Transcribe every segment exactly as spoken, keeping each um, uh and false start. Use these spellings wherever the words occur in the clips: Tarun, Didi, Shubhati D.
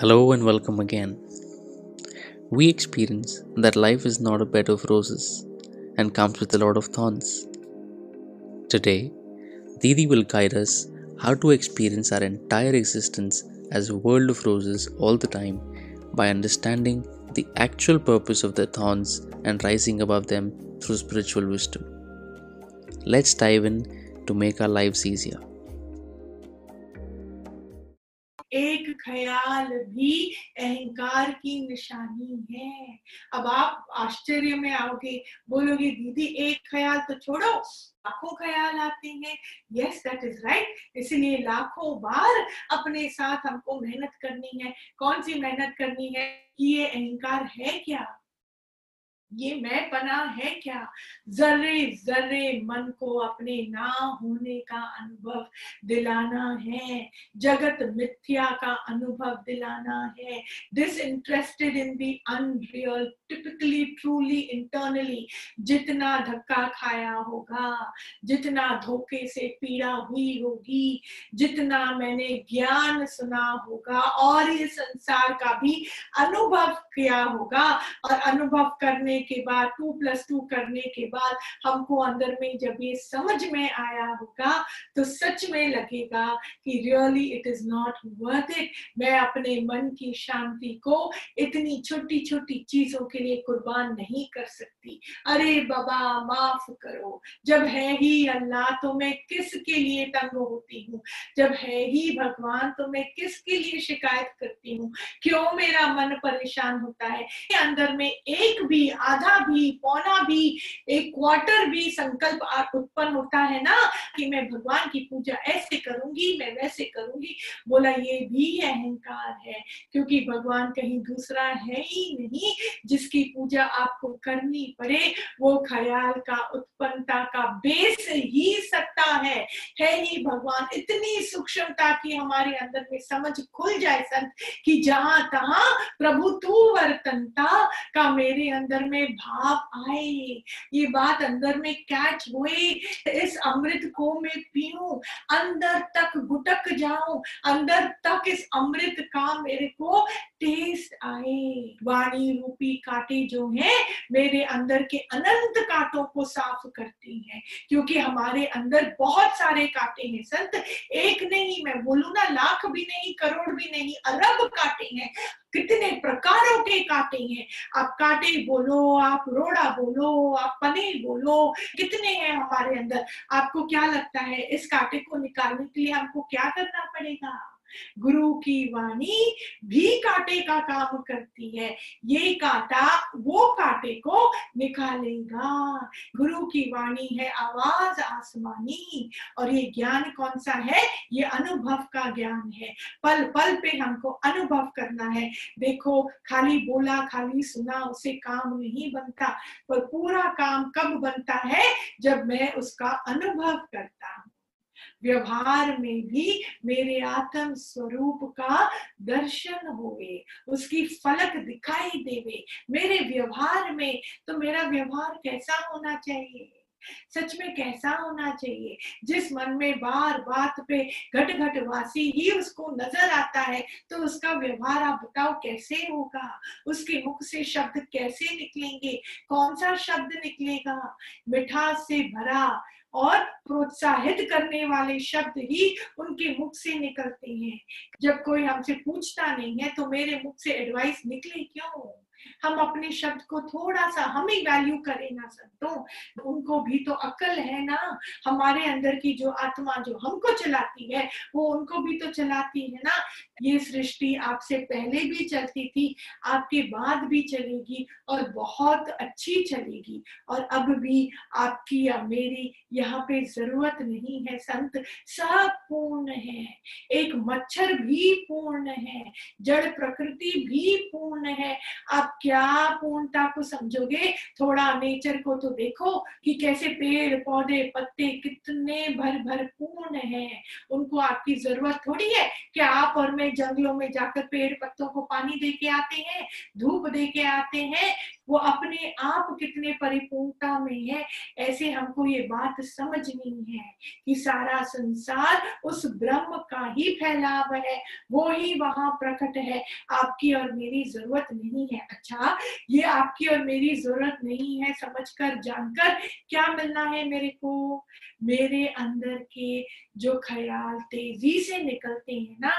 Hello and welcome again. We experience that life is not a bed of roses and comes with a lot of thorns. Today, Didi will guide us how to experience our entire existence as a world of roses all the time by understanding the actual purpose of the thorns and rising above them through spiritual wisdom. Let's dive in to make our lives easier. एक ख्याल भी अहंकार की निशानी है। अब आप आश्चर्य में आओगे, बोलोगे दीदी एक ख्याल तो छोड़ो, लाखों ख्याल आते हैं। Yes that is right. इसलिए लाखों बार अपने साथ हमको मेहनत करनी है। कौन सी मेहनत करनी है कि ये अहंकार है क्या, ये मैं पना है क्या। जर्रे जर्रे मन को अपने ना होने का अनुभव दिलाना है, जगत मिथ्या का अनुभव दिलाना है। Disinterested in the unreal, typically, truly, internally जितना धक्का खाया होगा, जितना धोखे से पीड़ा हुई होगी, जितना मैंने ज्ञान सुना होगा और ये संसार का भी अनुभव किया होगा। और अनुभव करने के बाद टू प्लस टू करने के बाद हमको अंदर में जब ये समझ में आया होगा तो सच में लगेगा कि really it is not worth it. मैं अपने मन की शांति को इतनी छोटी छोटी चीजों के लिए कुर्बान नहीं कर सकती। अरे बाबा माफ करो, जब है ही अल्लाह तो मैं किसके लिए तंग होती हूँ, जब है ही भगवान तो मैं किसके लिए शिकायत करती हूँ, क्यों मेरा मन परेशान होता है। अंदर में एक भी, आधा भी, पौना भी, एक क्वार्टर भी संकल्प उत्पन्न होता है ना कि मैं भगवान की पूजा ऐसे करूंगी, मैं वैसे करूंगी। बोला ये भी अहंकार है, क्योंकि भगवान कहीं दूसरा है ही नहीं जिसकी पूजा आपको करनी पड़े। वो ख्याल का, उत्पन्नता का बेस ही सत्ता है, है ही भगवान। इतनी सूक्ष्मता की हमारे अंदर में समझ खुल जाए संत कि जहां तहां प्रभु तू वर्तनता का मेरे अंदर में भाव आए, ये बात अंदर में कैच होए। इस अमृत को मैं पीऊं, अंदर तक गुटक जाऊं, अंदर तक इस अमृत का मेरे को टेस्ट आए। वाणी रूपी कांटे जो है मेरे अंदर के अनंत कांटों को साफ करती है, क्योंकि हमारे अंदर बहुत सारे कांटे हैं संत, एक नहीं, मैं बोलूं ना लाख भी नहीं, करोड़ भी नहीं, अरब कांटे हैं। कितने प्रकारों के कांटे हैं। आप कांटे बोलो, आप रोड़ा बोलो, आप पने बोलो, कितने हैं हमारे अंदर। आपको क्या लगता है इस कांटे को निकालने के लिए हमको क्या करना पड़ेगा? गुरु की वाणी भी कांटे का काम करती है। ये कांटा वो कांटे को निकालेगा। गुरु की वाणी है आवाज आसमानी, और ये ज्ञान कौन सा है? ये अनुभव का ज्ञान है। पल पल पे हमको अनुभव करना है। देखो खाली बोला, खाली सुना उसे काम नहीं बनता, पर पूरा काम कब बनता है? जब मैं उसका अनुभव करता हूँ। व्यवहार में भी मेरे आत्म स्वरूप का दर्शन होवे, उसकी फलक दिखाई देवे मेरे व्यवहार में। तो मेरा व्यवहार कैसा होना चाहिए, सच में कैसा होना चाहिए? जिस मन में बार बात पे घट घट वासी ही उसको नजर आता है, तो उसका व्यवहार आप बताओ कैसे होगा? उसके मुख से शब्द कैसे निकलेंगे? कौन सा शब्द निकलेगा? मिठास से भरा और प्रोत्साहित करने वाले शब्द ही उनके मुख से निकलते हैं। जब कोई हमसे पूछता नहीं है तो मेरे मुख से एडवाइस निकले क्यों? हम अपने शब्द को थोड़ा सा हम ही वैल्यू करें ना संतों। उनको भी तो अकल है ना। हमारे अंदर की जो आत्मा जो हमको चलाती है वो उनको भी तो चलाती है ना। ये सृष्टि आपसे पहले भी चलती थी, आपके बाद भी चलेगी, और बहुत अच्छी चलेगी। और अब भी आपकी या मेरी यहाँ पे जरूरत नहीं है संत। सब पूर्ण है, एक मच्छर भी पूर्ण है, जड़ प्रकृति भी पूर्ण है। आप आप क्या पूर्णता को समझोगे। थोड़ा नेचर को तो देखो कि कैसे पेड़ पौधे पत्ते कितने भर भरपूर्ण हैं। उनको आपकी जरूरत थोड़ी है कि आप और मैं जंगलों में जाकर पेड़ पत्तों को पानी दे के आते हैं, धूप दे के आते हैं, वो अपने आप कितने परिपूर्णता में है। ऐसे हमको ये बात समझनी है कि सारा संसार उस ब्रह्म का ही फैलाव है, वो ही वहां प्रकट है। आपकी और मेरी जरूरत नहीं है। अच्छा, ये आपकी और मेरी जरूरत नहीं है समझकर जानकर क्या मिलना है मेरे को? मेरे अंदर के जो ख्याल तेजी से निकलते हैं ना,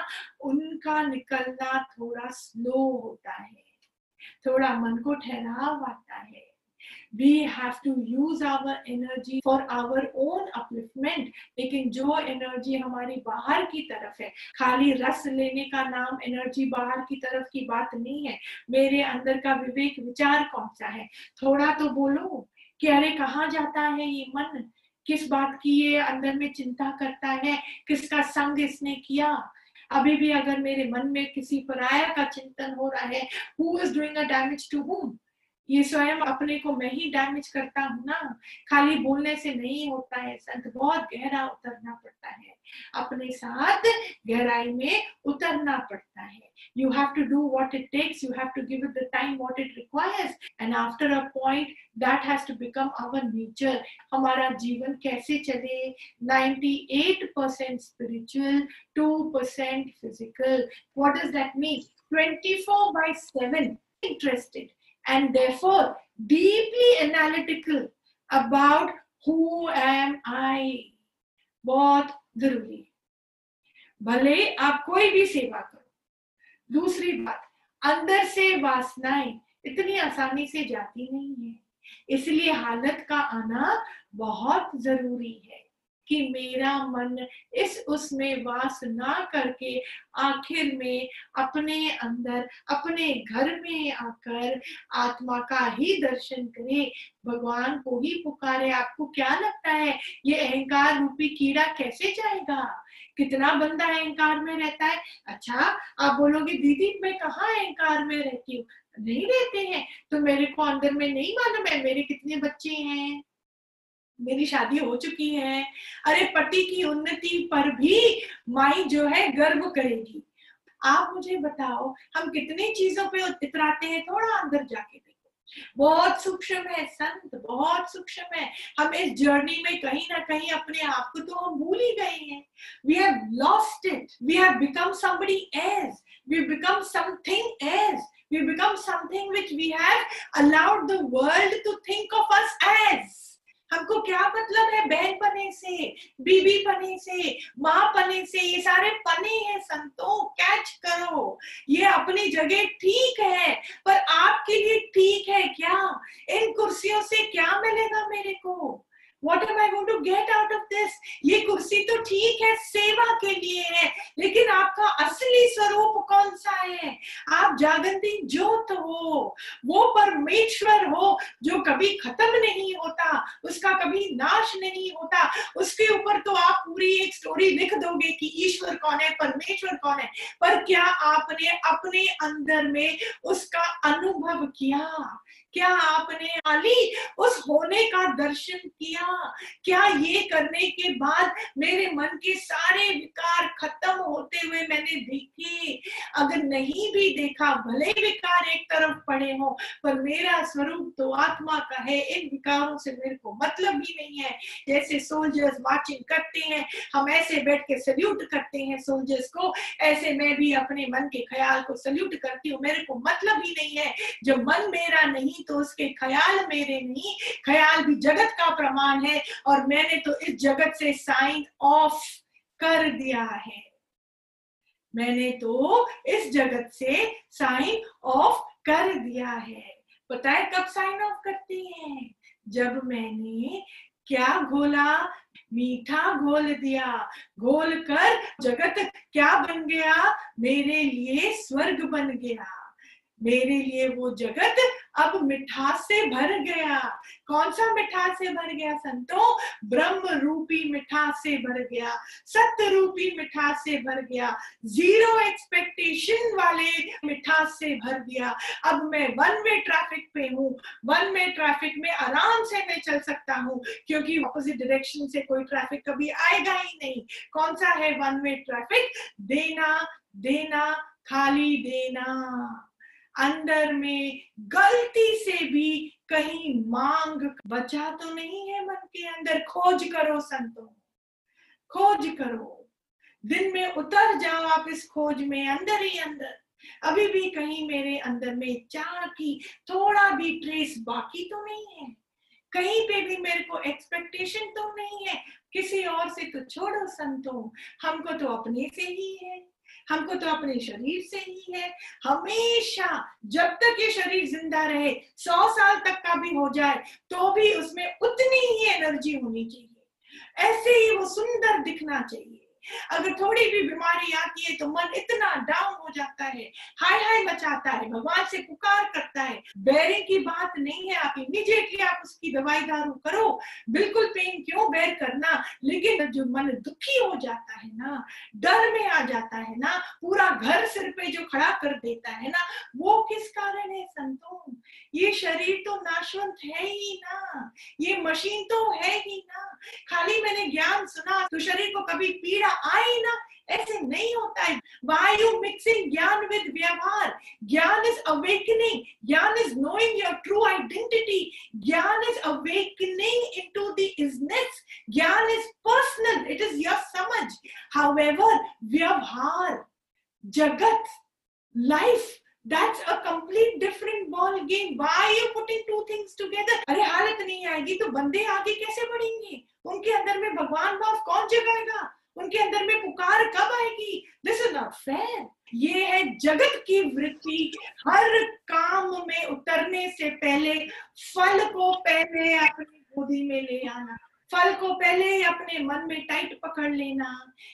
उनका निकलना थोड़ा स्लो होता है, थोड़ा मन को ठहराव आता है। We have to use our energy for our own upliftment. लेकिन जो एनर्जी हमारी बाहर की तरफ है, खाली रस लेने का नाम एनर्जी बाहर की तरफ की बात नहीं है। मेरे अंदर का विवेक विचार कौन सा है? थोड़ा तो बोलो कि अरे कहाँ जाता है ये मन, किस बात की ये अंदर में चिंता करता है, किसका संग इसने किया। अभी भी अगर मेरे मन में किसी पराया का चिंतन हो रहा है, who is doing a damage to whom? ये स्वयं अपने को मैं ही डैमेज करता हूँ ना। खाली बोलने से नहीं होता है संत, बहुत गहरा उतरना पड़ता है, अपने साथ गहराई में उतरना पड़ता है। You have to do what it takes. You have to give it the time what it requires. And after a point, that has to become our nature. हमारा जीवन कैसे चले? ninety-eight percent spiritual, two percent physical. What does that mean? twenty-four by seven interested. And therefore, deeply analytical about who am I. बहुत जरूरी है। भले आप कोई भी सेवा करो। दूसरी बात, अंदर से वासनाएं इतनी आसानी से जाती नहीं है, इसलिए हालत का आना बहुत जरूरी है कि मेरा मन इस उसमें वास ना करके आखिर में अपने अंदर अपने घर में आकर आत्मा का ही दर्शन करे, भगवान को ही पुकारे। आपको क्या लगता है ये अहंकार रूपी कीड़ा कैसे जाएगा? कितना बंदा अहंकार में रहता है। अच्छा, आप बोलोगे दीदी मैं कहाँ अहंकार में रहती हूँ? नहीं रहते हैं तो मेरे को अंदर में नहीं मालूम है मेरे कितने बच्चे हैं, मेरी शादी हो चुकी है। अरे पति की उन्नति पर भी माई जो है गर्व करेगी। आप मुझे बताओ हम कितनी चीजों पे इतराते हैं, थोड़ा अंदर जाके देखो। बहुत सूक्ष्म है संत, बहुत सूक्ष्म है। हम इस जर्नी में कहीं ना कहीं अपने आप को तो हम भूल ही गए हैं। We have lost it, we have become somebody else, we become something else, we become something which we have allowed the world to think of us as. हमको क्या मतलब है बहन पने से, बीबी पने से, माँ पने से? ये सारे पने हैं संतों, कैच करो। ये अपनी जगह ठीक है, पर आपके लिए ठीक है क्या? इन कुर्सियों से क्या मिलेगा मेरे को? What am I going to get out of this? ये कुर्सी तो ठीक है, सेवा के लिए है, लेकिन आपका असली स्वरूप कौन सा है? आप जागृति ज्योत हो, वो परमेश्वर हो जो कभी खत्म नहीं होता, उसका कभी नाश नहीं होता। उसके ऊपर तो आप पूरी एक स्टोरी लिख दोगे कि ईश्वर कौन है, परमेश्वर कौन है, पर क्या आपने अपने अंदर में उसका अनुभव किया? क्या आपने आली उस होने का दर्शन किया? क्या ये करने के बाद मेरे मन के सारे विकार खत्म होते हुए मैंने देखे? अगर नहीं भी देखा, भले विकार एक तरफ पड़े हो, पर मेरा स्वरूप तो आत्मा का है। इन विकारों से मेरे को मतलब ही नहीं है। जैसे सोल्जर्स मार्चिंग करते हैं, हम ऐसे बैठ के सल्यूट करते हैं सोल्जर्स को, ऐसे मैं भी अपने मन के ख्याल को सल्यूट करती हूँ। मेरे को मतलब ही नहीं है। जब मन मेरा नहीं तो उसके ख्याल मेरे नहीं। ख्याल भी जगत का प्रमाण है और मैंने तो इस जगत से साइन ऑफ कर दिया है। मैंने तो इस जगत से साइन ऑफ कर दिया है। पता है कब साइन ऑफ करती हैं? जब मैंने क्या घोला? मीठा घोल दिया। घोल कर जगत क्या बन गया? मेरे लिए स्वर्ग बन गया। मेरे लिए वो जगत अब मिठास से भर गया। कौन सा मिठास से भर गया संतों? ब्रह्म रूपी मिठास से भर गया, सत्य रूपी मिठास से भर गया, जीरो एक्सपेक्टेशन वाले मिठास से भर दिया। अब मैं वन वे ट्रैफिक पे हूँ, वन वे ट्रैफिक में आराम से मैं चल सकता हूँ क्योंकि ऑपोजिट डायरेक्शन से कोई ट्रैफिक कभी आएगा ही नहीं। कौन सा है वन वे ट्रैफिक? देना, देना, खाली देना। अंदर में गलती से भी कहीं मांग बचा तो नहीं है मन के अंदर? खोज करो संतों, खोज करो, दिन में उतर जाओ आप इस खोज में। अंदर ही अंदर अभी भी कहीं मेरे अंदर में इच्छा की थोड़ा भी ट्रेस बाकी तो नहीं है, कहीं पे भी मेरे को एक्सपेक्टेशन तो नहीं है किसी और से। तो छोड़ो संतों, हमको तो अपने से ही है, हमको तो अपने शरीर से ही है। हमेशा जब तक ये शरीर जिंदा रहे, सौ साल तक का भी हो जाए तो भी उसमें उतनी ही एनर्जी होनी चाहिए, ऐसे ही वो सुंदर दिखना चाहिए। अगर थोड़ी भी बीमारी आती है तो मन इतना डाउन हो जाता है, हाय हाय मचाता है, भगवान से पुकार करता है। बैरिंग की बात नहीं है, आप इमीडिएटली आप उसकी दवाई दारू करो, बिल्कुल पेन क्यों बैर करना। लेकिन जो मन दुखी हो जाता है ना, डर में आ जाता है ना, पूरा घर सिर पे जो खड़ा कर देता है ना, वो किस कारण है संतों? ये शरीर तो नाशवंत है ही ना, ये मशीन तो है ही ना। खाली मैंने ज्ञान सुना तो शरीर को कभी पीड़ा आई ना, ऐसे नहीं होता है। Why you mixing ज्ञान with व्यवहार? ज्ञान is awakening, ज्ञान is knowing your true identity, ज्ञान is awakening into the isness, ज्ञान is personal, it is your समझ। However, व्यवहार, जगत, life, that's a complete different ball game. Why are you putting two things together? अरे हालत नहीं आएगी तो बंदे आगे कैसे बढ़ेंगे? उनके अंदर में भगवान भाव कौन जगाएगा? उनके अंदर में पुकार कब आएगी? This is not fair. ये है जगत की वृत्ति। हर काम में उतरने से पहले फल को पहले अपनी गोदी में ले आना, फल को पहले अपने मन में टाइट पकड़ लेना।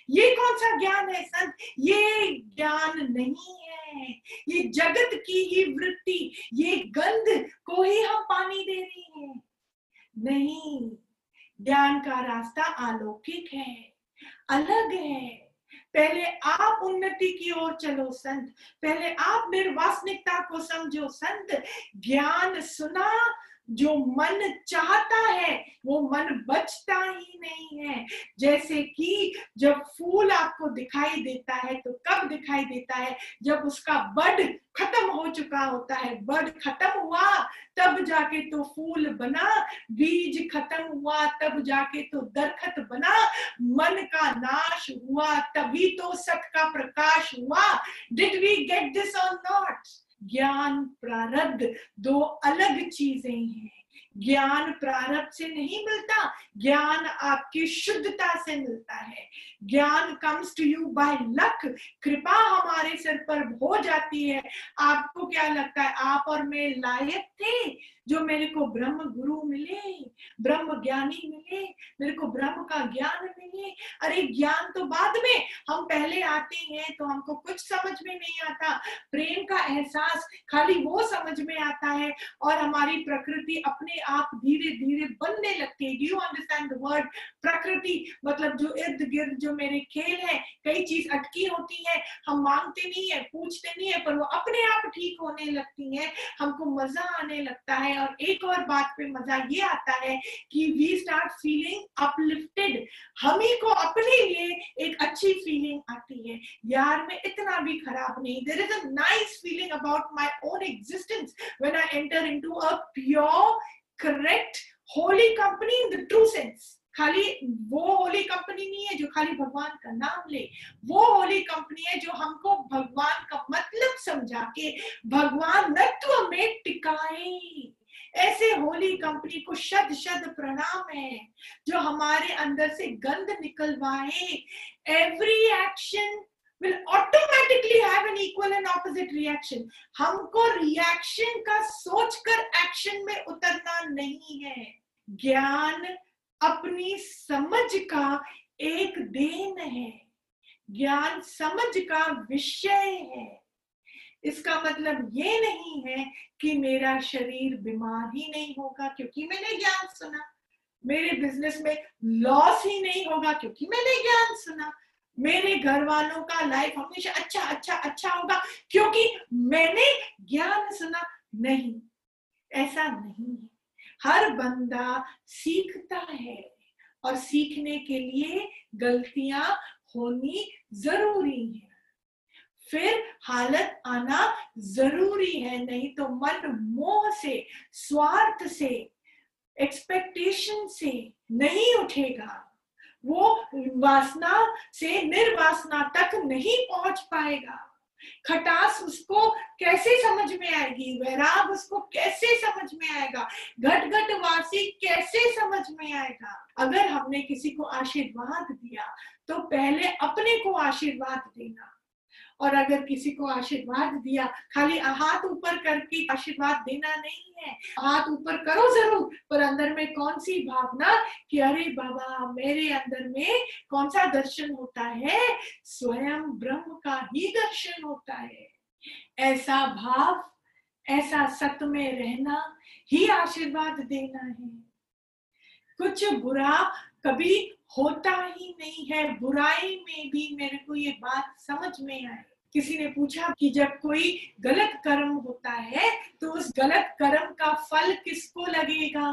ये कौन सा ज्ञान है संत? ये ज्ञान नहीं है, ये जगत की ही वृत्ति, ये गंध को ही हम पानी दे रहे हैं। नहीं, ज्ञान का रास्ता अलौकिक है, अलग है। पहले आप उन्नति की ओर चलो संत, पहले आप निर्वासनिकता को समझो संत। ज्ञान सुना, जो मन चाहता है वो मन बचता ही नहीं है। जैसे कि जब फूल आपको दिखाई देता है तो कब दिखाई देता है? जब उसका बड खत्म हो चुका होता है। बड खत्म हुआ तब जाके तो फूल बना, बीज खत्म हुआ तब जाके तो दरखत बना, मन का नाश हुआ तभी तो सत का प्रकाश हुआ। Did we get this or not? ज्ञान प्रारब्ध दो अलग चीजें हैं। ज्ञान प्रारब्ध से नहीं मिलता, ज्ञान आपकी शुद्धता से मिलता है। ज्ञान comes to you by luck. कृपा हमारे सिर पर हो जाती है। आपको क्या लगता है आप और मैं लायक थे जो मेरे को ब्रह्म गुरु मिले, ब्रह्म ज्ञानी मिले, मेरे को ब्रह्म का ज्ञान मिले? अरे ज्ञान तो बाद में, हम पहले आते हैं तो हमको कुछ समझ में नहीं आता। प्रेम का एहसास खाली वो समझ में आता है और हमारी प्रकृति अपने आप धीरे धीरे बनने लगती है। Do you understand the word prakriti? मतलब जो इर्द गिर्द जो मेरे खेल है, कई चीज अटकी होती है, हम मांगते नहीं है, पूछते नहीं है, पर वो अपने आप ठीक होने लगती है, हमको मजा आने लगता है। और एक और बात पे मजा ये आता है कि we start feeling uplifted, हमी को अपने लिए एक अच्छी फीलिंग आती है, यार मैं इतना भी खराब नहीं। there is a nice feeling about my own existence when I enter into a pure, correct, holy company in the true sense। खाली वो होली कंपनी नहीं है जो खाली भगवान का नाम ले, वो होली कंपनी है जो हमको भगवान का मतलब समझा के भगवान तत्व में टिकाए। ऐसे होली कंपनी को शत शत प्रणाम है जो हमारे अंदर से गंध निकलवाए। Every action will automatically have an equal and opposite reaction। हमको रिएक्शन का सोचकर एक्शन में उतरना नहीं है। ज्ञान अपनी समझ का एक देन है, ज्ञान समझ का विषय है। इसका मतलब ये नहीं है कि मेरा शरीर बीमार ही नहीं होगा क्योंकि मैंने ज्ञान सुना, मेरे बिजनेस में लॉस ही नहीं होगा क्योंकि मैंने ज्ञान सुना, मेरे घर वालों का लाइफ हमेशा अच्छा अच्छा अच्छा होगा क्योंकि मैंने ज्ञान सुना। नहीं, ऐसा नहीं है। हर बंदा सीखता है और सीखने के लिए गलतियां होनी जरूरी है, फिर हालत आना जरूरी है, नहीं तो मन मोह से, स्वार्थ से, एक्सपेक्टेशन से नहीं उठेगा, वो वासना से निर्वासना तक नहीं पहुंच पाएगा। खटास उसको कैसे समझ में आएगी, वैराग उसको कैसे समझ में आएगा, घट घट वासी कैसे समझ में आएगा। अगर हमने किसी को आशीर्वाद दिया तो पहले अपने को आशीर्वाद देना, और अगर किसी को आशीर्वाद दिया खाली हाथ ऊपर करके आशीर्वाद देना नहीं है। हाथ ऊपर करो जरूर, पर अंदर में कौन सी भावना कि अरे बाबा मेरे अंदर में कौन सा दर्शन होता है, स्वयं ब्रह्म का ही दर्शन होता है। ऐसा भाव, ऐसा सत्य में रहना ही आशीर्वाद देना है। कुछ बुरा कभी होता ही नहीं है। बुराई में भी मेरे को ये बात समझ में आई। किसी ने पूछा कि जब कोई गलत कर्म होता है तो उस गलत कर्म का फल किसको लगेगा?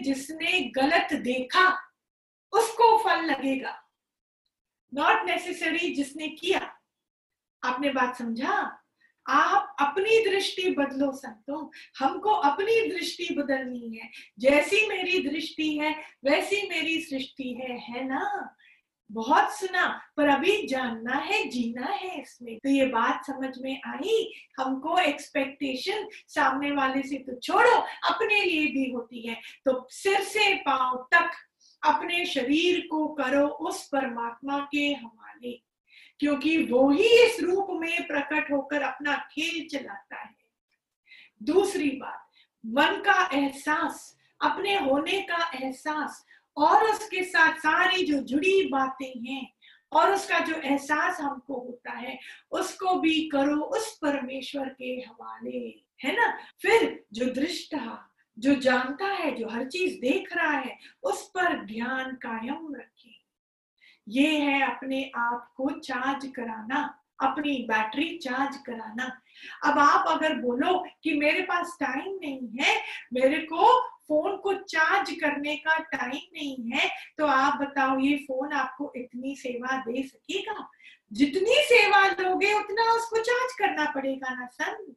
जिसने गलत देखा उसको फल लगेगा, नॉट नेसेसरी जिसने किया। आपने बात समझा? आप अपनी दृष्टि बदलो संतों, हमको अपनी दृष्टि बदलनी है। जैसी मेरी दृष्टि है वैसी मेरी सृष्टि है, है ना? बहुत सुना पर अभी जानना है, जीना है। इसमें तो ये बात समझ में आई हमको। एक्सपेक्टेशन सामने वाले से तो छोड़ो, अपने लिए भी होती है। तो सिर से पांव तक अपने शरीर को करो उस परमात्मा के हवाले, क्योंकि वो ही इस रूप में प्रकट होकर अपना खेल चलाता है। दूसरी बात, मन का एहसास, अपने होने का एहसास, और उसके साथ सारी जो जुड़ी बातें हैं और उसका जो एहसास हमको होता है उसको भी करो उस परमेश्वर के हवाले, है ना? फिर जो दृष्टा, जो जानता है, जो हर चीज देख रहा है, उस पर ध्यान कायम रखें। ये है अपने आप को चार्ज कराना, अपनी बैटरी चार्ज कराना। अब आप अगर बोलो कि मेरे पास टाइम नहीं है, मेरे को फोन को चार्ज करने का टाइम नहीं है, तो आप बताओ ये फोन आपको इतनी सेवा दे सकेगा? जितनी सेवा दोगे उतना उसको चार्ज करना पड़ेगा ना संत।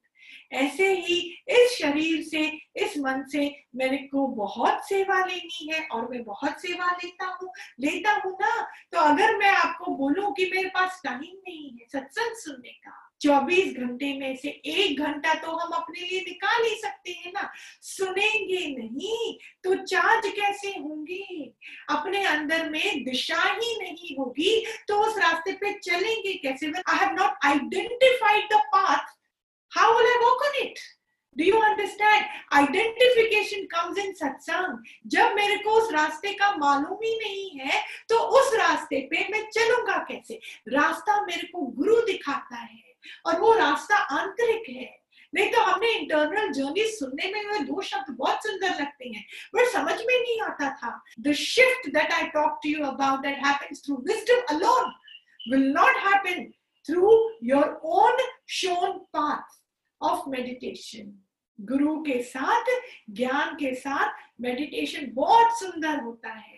ऐसे ही इस शरीर से, इस मन से मेरे को बहुत सेवा लेनी है और मैं बहुत सेवा लेता हूँ लेता हूँ ना। तो अगर मैं आपको बोलूं कि मेरे पास टाइम नहीं है सत्संग सुनने का, चौबीस घंटे में से एक घंटा तो हम अपने लिए निकाल ही सकते हैं ना। सुनेंगे नहीं तो चार्ज कैसे होंगे? अपने अंदर में दिशा ही नहीं होगी तो उस रास्ते पे चलेंगे कैसे? I have not identified the path, how will I walk on it? Do you understand? Identification comes in satsang. जब मेरे को उस रास्ते का मालूम ही नहीं है तो उस रास्ते पे मैं चलूंगा कैसे? रास्ता मेरे को गुरु दिखाता है और वो रास्ता आंतरिक है। नहीं तो हमने इंटरनल जर्नी सुनने में वो दो शब्द बहुत सुंदर लगते हैं बट समझ में नहीं आता था। The shift that I talked to you about that happens through wisdom alone will not happen through your own shown path of meditation. गुरु के साथ, ज्ञान के साथ मेडिटेशन बहुत सुंदर होता है,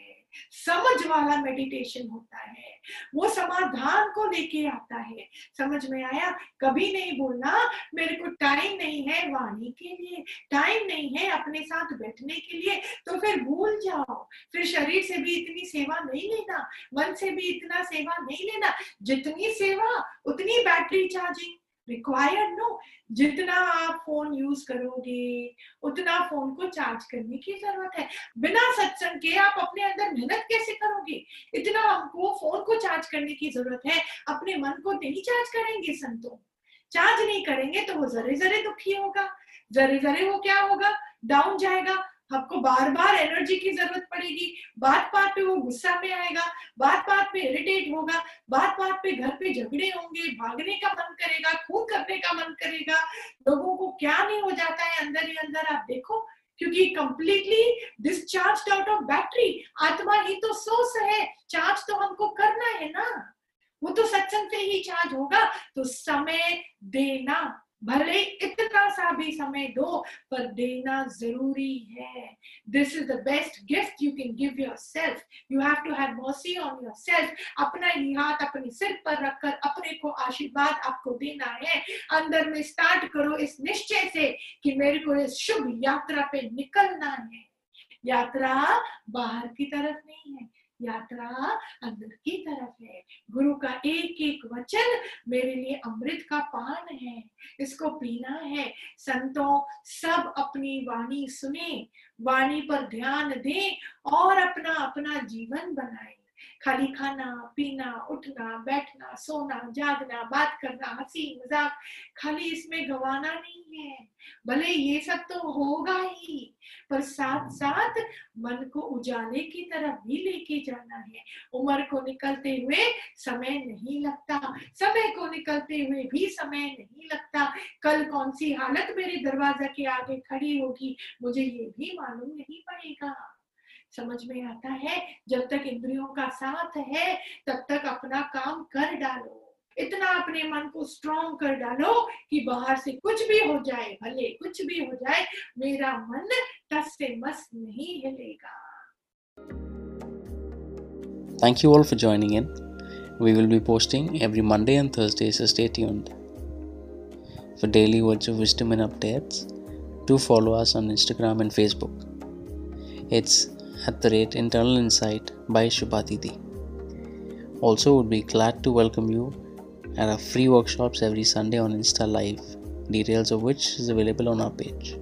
समझ वाला मेडिटेशन होता है, वो समाधान को लेके आता है। समझ में आया? कभी नहीं बोलना मेरे को टाइम नहीं है वाणी के लिए, टाइम नहीं है अपने साथ बैठने के लिए, तो फिर भूल जाओ। फिर शरीर से भी इतनी सेवा नहीं लेना, मन से भी इतना सेवा नहीं लेना। जितनी सेवा उतनी बैटरी चार्जिंग रिक्वायर्ड। नो, जितना आप फोन यूज करोगे उतना फोन को चार्ज करने की जरूरत है। बिना सत्संग के आप अपने अंदर मेहनत कैसे करोगे? इतना हमको फोन को चार्ज करने की जरूरत है, अपने मन को नहीं चार्ज करेंगे संतों। चार्ज नहीं करेंगे तो वो जरे जरे दुखी होगा, जरे जरे वो क्या होगा, डाउन जाएगा। आपको बार बार एनर्जी की जरूरत पड़ेगी, बात बात पे वो गुस्सा में आएगा, बात बात पे इरिटेट होगा, बात बात पे घर पे झगड़े होंगे, भागने का मन करेगा, खून करने का मन करेगा, लोगों को क्या नहीं हो जाता है अंदर ही अंदर, आप देखो, क्योंकि completely discharged out of battery. आत्मा ही तो सोर्स है, चार्ज तो हमको करना है ना, वो तो सत्संग से ही चार्ज होगा। तो समय देना, भले इतना सा भी समय दो, पर देना जरूरी है। This is the best gift you can give yourself. You have to have mercy on yourself. अपना ही हाथ अपने सिर पर रखकर अपने को आशीर्वाद आपको देना है। अंदर में स्टार्ट करो इस निश्चय से कि मेरे को इस शुभ यात्रा पे निकलना है। यात्रा बाहर की तरफ नहीं है, यात्रा अंदर की तरफ है। गुरु का एक एक वचन मेरे लिए अमृत का पान है, इसको पीना है। संतों सब अपनी वाणी सुने, वाणी पर ध्यान दें और अपना अपना जीवन बनाएं। खाली खाना पीना, उठना बैठना, सोना जागना, बात करना, हंसी मजाक, खाली इसमें गवाना नहीं है। भले ये सब तो होगा ही, पर साथ साथ मन को उजाले की तरफ भी लेके जाना है। उम्र को निकलते हुए समय नहीं लगता, समय को निकलते हुए भी समय नहीं लगता। कल कौन सी हालत मेरे दरवाजा के आगे खड़ी होगी मुझे ये भी मालूम नहीं पड़ेगा। समझ में आता है? जब तक इंद्रियों का साथ है तब तक अपना काम कर डालो। इतना अपने मन को स्ट्रॉन्ग कर डालो कि बाहर से कुछ भी हो जाए, भले कुछ भी हो जाए, मेरा मन टस से मस नहीं हिलेगा। Thank you all for joining in. We will be posting every Monday and Thursday, so stay tuned for daily words of wisdom and updates. To follow us on Instagram and Facebook. It's at the rate Internal Insight by Shubhati D. Also would be glad to welcome you at our free workshops every Sunday on Insta Live, details of which is available on our page.